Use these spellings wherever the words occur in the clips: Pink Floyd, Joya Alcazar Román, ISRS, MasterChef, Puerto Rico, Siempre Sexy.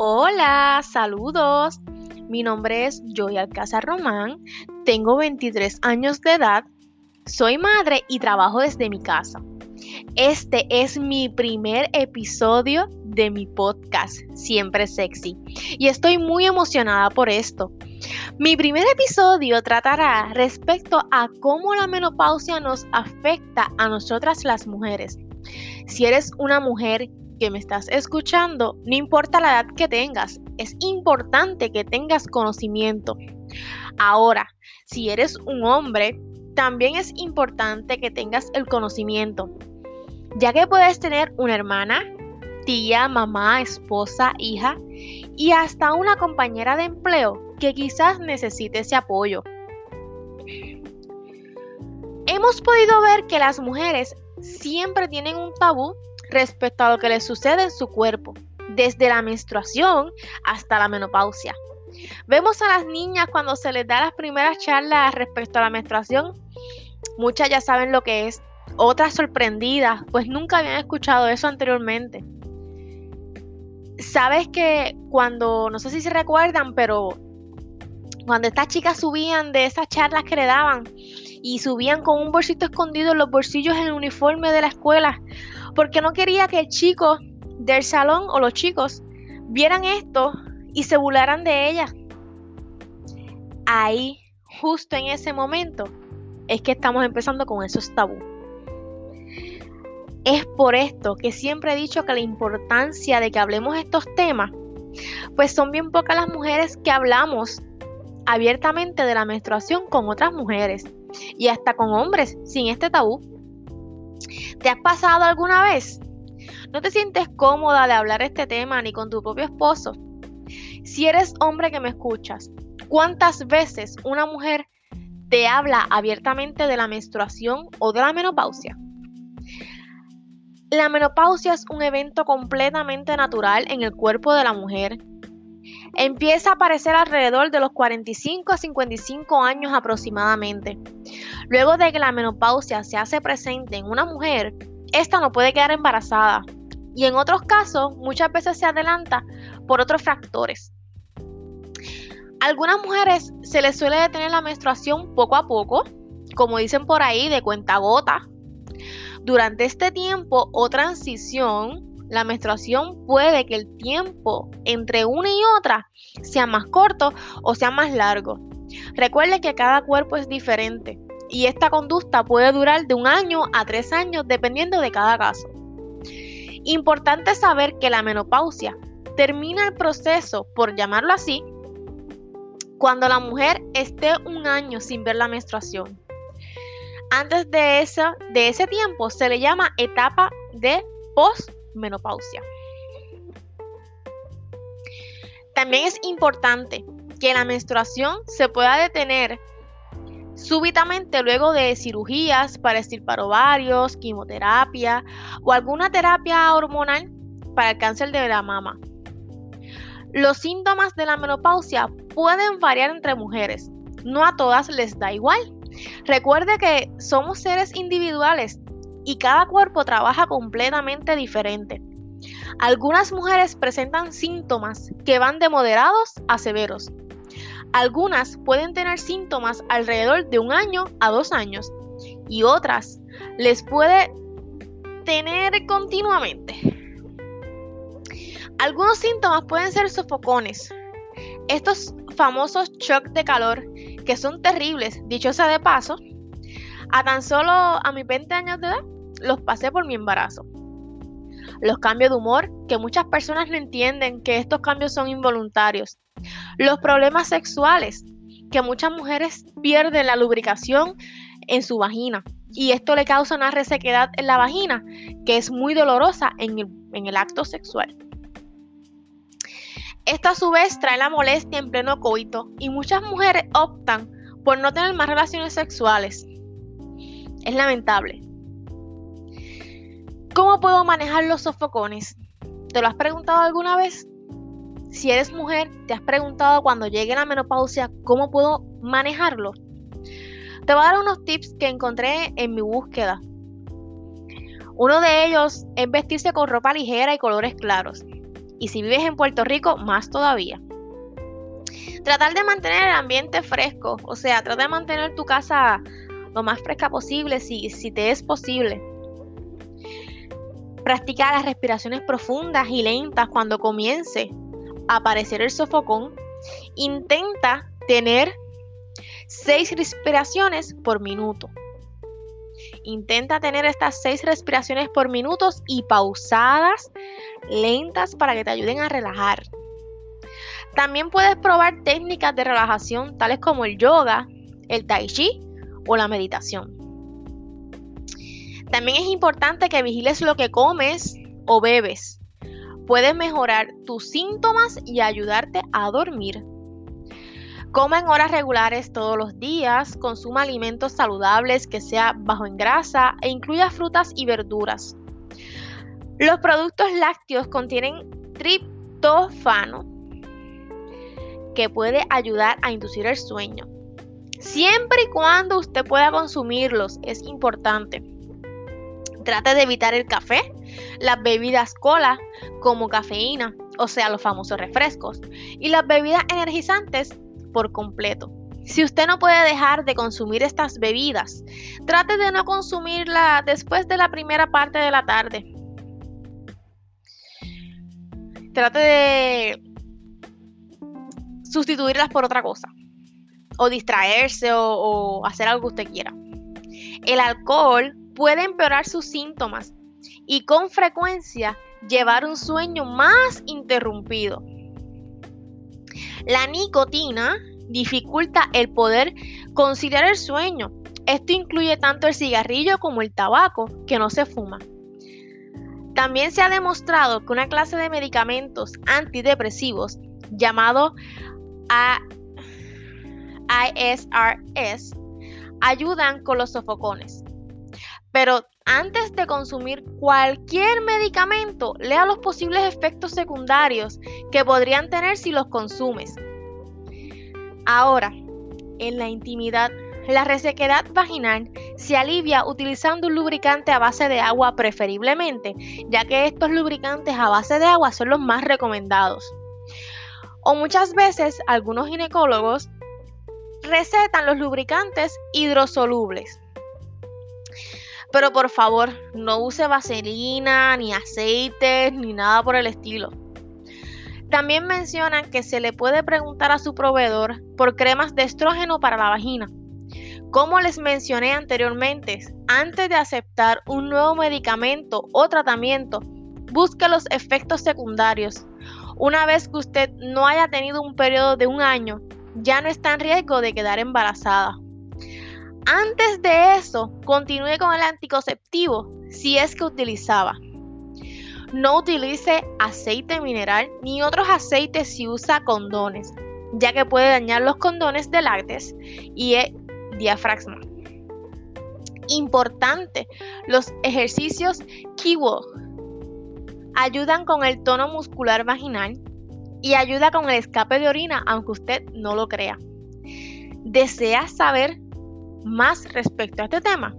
Hola, saludos. Mi nombre es Joya Alcazar Román, tengo 23 años de edad, soy madre y trabajo desde mi casa. Este es mi primer episodio de mi podcast, Siempre Sexy, y estoy muy emocionada por esto. Mi primer episodio tratará respecto a cómo la menopausia nos afecta a nosotras las mujeres. Si eres una mujer que me estás escuchando, no importa la edad que tengas, es importante que tengas conocimiento. Ahora, si eres un hombre, también es importante que tengas el conocimiento, ya que puedes tener una hermana, tía, mamá, esposa, hija y hasta una compañera de empleo que quizás necesite ese apoyo. Hemos podido ver que las mujeres siempre tienen un tabú respecto a lo que les sucede en su cuerpo, desde la menstruación hasta la menopausia. Vemos a las niñas cuando se les da las primeras charlas respecto a la menstruación. Muchas ya saben lo que es, otras sorprendidas, pues nunca habían escuchado eso anteriormente. Sabes que cuando, no sé si se recuerdan, pero cuando estas chicas subían de esas charlas que le daban y subían con un bolsito escondido en los bolsillos en el uniforme de la escuela, porque no quería que el chico del salón o los chicos vieran esto y se burlaran de ella. Ahí, justo en ese momento, es que estamos empezando con esos tabú. Es por esto que siempre he dicho que la importancia de que hablemos estos temas, pues son bien pocas las mujeres que hablamos abiertamente de la menstruación con otras mujeres y hasta con hombres sin este tabú. ¿Te has pasado alguna vez? ¿No te sientes cómoda de hablar este tema ni con tu propio esposo? Si eres hombre que me escuchas, ¿cuántas veces una mujer te habla abiertamente de la menstruación o de la menopausia? La menopausia es un evento completamente natural en el cuerpo de la mujer. Empieza a aparecer alrededor de los 45 a 55 años aproximadamente. Luego de que la menopausia se hace presente en una mujer, esta no puede quedar embarazada. Y en otros casos, muchas veces se adelanta por otros factores. A algunas mujeres se les suele detener la menstruación poco a poco, como dicen por ahí, de cuentagota. Durante este tiempo o transición, la menstruación puede que el tiempo entre una y otra sea más corto o sea más largo. Recuerden que cada cuerpo es diferente y esta conducta puede durar de 1 año a 3 años dependiendo de cada caso. Importante saber que la menopausia termina el proceso, por llamarlo así, cuando la mujer esté 1 año sin ver la menstruación. Antes de ese tiempo se le llama etapa de postmenopausia. También es importante que la menstruación se pueda detener súbitamente luego de cirugías para extirpar ovarios, quimioterapia o alguna terapia hormonal para el cáncer de la mama. Los síntomas de la menopausia pueden variar entre mujeres. No a todas les da igual. Recuerde que somos seres individuales y cada cuerpo trabaja completamente diferente. Algunas mujeres presentan síntomas que van de moderados a severos. Algunas pueden tener síntomas alrededor de 1 año a 2 años y otras les puede tener continuamente. Algunos síntomas pueden ser sofocones, estos famosos shocks de calor que son terribles, dicho sea de paso. A tan solo a mis 20 años de edad los pasé por mi embarazo. Los cambios de humor, que muchas personas no entienden que estos cambios son involuntarios. Los problemas sexuales, que muchas mujeres pierden la lubricación en su vagina y esto le causa una resequedad en la vagina que es muy dolorosa en el acto sexual. Esto a su vez trae la molestia en pleno coito y muchas mujeres optan por no tener más relaciones sexuales. Es lamentable. ¿Cómo puedo manejar los sofocones? ¿Te lo has preguntado alguna vez? Si eres mujer, ¿te has preguntado cuando llegue la menopausia cómo puedo manejarlo? Te voy a dar unos tips que encontré en mi búsqueda. Uno de ellos es vestirse con ropa ligera y colores claros. y si vives en Puerto Rico, más todavía. Tratar de mantener el ambiente fresco, o sea, trata de mantener tu casa lo más fresca posible, si te es posible. Practica las respiraciones profundas y lentas cuando comience a aparecer el sofocón. Intenta tener 6 respiraciones por minuto. Intenta tener estas 6 respiraciones por minutos y pausadas, lentas, para que te ayuden a relajar. También puedes probar técnicas de relajación tales como el yoga, el tai chi o la meditación. También es importante que vigiles lo que comes o bebes. Puedes mejorar tus síntomas y ayudarte a dormir. Coma en horas regulares todos los días, consuma alimentos saludables que sea bajo en grasa e incluya frutas y verduras. Los productos lácteos contienen triptófano, que puede ayudar a inducir el sueño. Siempre y cuando usted pueda consumirlos, es importante. Trate de evitar el café, las bebidas cola como cafeína, o sea, los famosos refrescos, y las bebidas energizantes por completo. Si usted no puede dejar de consumir estas bebidas, trate de no consumirla después de la primera parte de la tarde. Trate de sustituirlas por otra cosa, o distraerse o hacer algo que usted quiera. El alcohol puede empeorar sus síntomas y con frecuencia llevar un sueño más interrumpido. La nicotina dificulta el poder conciliar el sueño. Esto incluye tanto el cigarrillo como el tabaco que no se fuma. También se ha demostrado que una clase de medicamentos antidepresivos llamado ISRS ayudan con los sofocones. Pero antes de consumir cualquier medicamento, lea los posibles efectos secundarios que podrían tener si los consumes. Ahora, en la intimidad, la resequedad vaginal se alivia utilizando un lubricante a base de agua preferiblemente, ya que estos lubricantes a base de agua son los más recomendados. O muchas veces, algunos ginecólogos recetan los lubricantes hidrosolubles. Pero por favor, no use vaselina, ni aceites, ni nada por el estilo. También mencionan que se le puede preguntar a su proveedor por cremas de estrógeno para la vagina. Como les mencioné anteriormente, antes de aceptar un nuevo medicamento o tratamiento, busque los efectos secundarios. Una vez que usted no haya tenido un periodo de un año, ya no está en riesgo de quedar embarazada. Antes de eso, continúe con el anticonceptivo si es que utilizaba. No utilice aceite mineral ni otros aceites si usa condones, ya que puede dañar los condones de látex y el diafragma. Importante, los ejercicios Kegel ayudan con el tono muscular vaginal y ayuda con el escape de orina, aunque usted no lo crea. ¿Desea saber más respecto a este tema?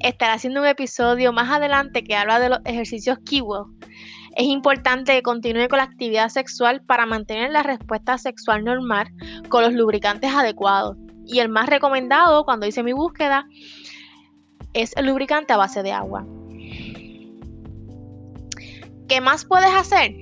Estaré haciendo un episodio más adelante que habla de los ejercicios Kegel. Es importante que continúe con la actividad sexual para mantener la respuesta sexual normal con los lubricantes adecuados. Y el más recomendado, cuando hice mi búsqueda, es el lubricante a base de agua. ¿Qué más puedes hacer?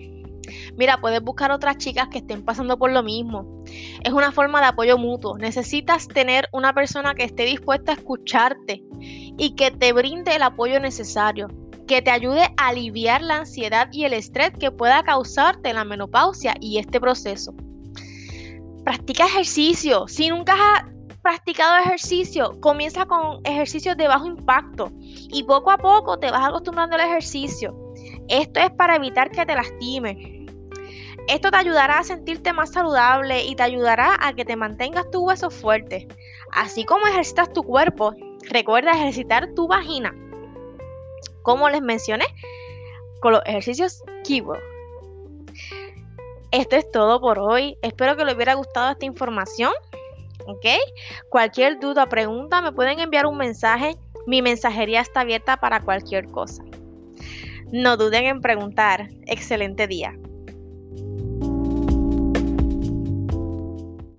Mira, puedes buscar otras chicas que estén pasando por lo mismo. Es una forma de apoyo mutuo. Necesitas tener una persona que esté dispuesta a escucharte y que te brinde el apoyo necesario, que te ayude a aliviar la ansiedad y el estrés que pueda causarte la menopausia y este proceso. Practica ejercicio. Si nunca has practicado ejercicio, comienza con ejercicios de bajo impacto y poco a poco te vas acostumbrando al ejercicio. Esto es para evitar que te lastimes. Esto te ayudará a sentirte más saludable y te ayudará a que te mantengas tus huesos fuertes. Así como ejercitas tu cuerpo, recuerda ejercitar tu vagina. Como les mencioné, con los ejercicios Kegel. Esto es todo por hoy. Espero que les hubiera gustado esta información. ¿Ok? Cualquier duda o pregunta me pueden enviar un mensaje. Mi mensajería está abierta para cualquier cosa. No duden en preguntar. Excelente día.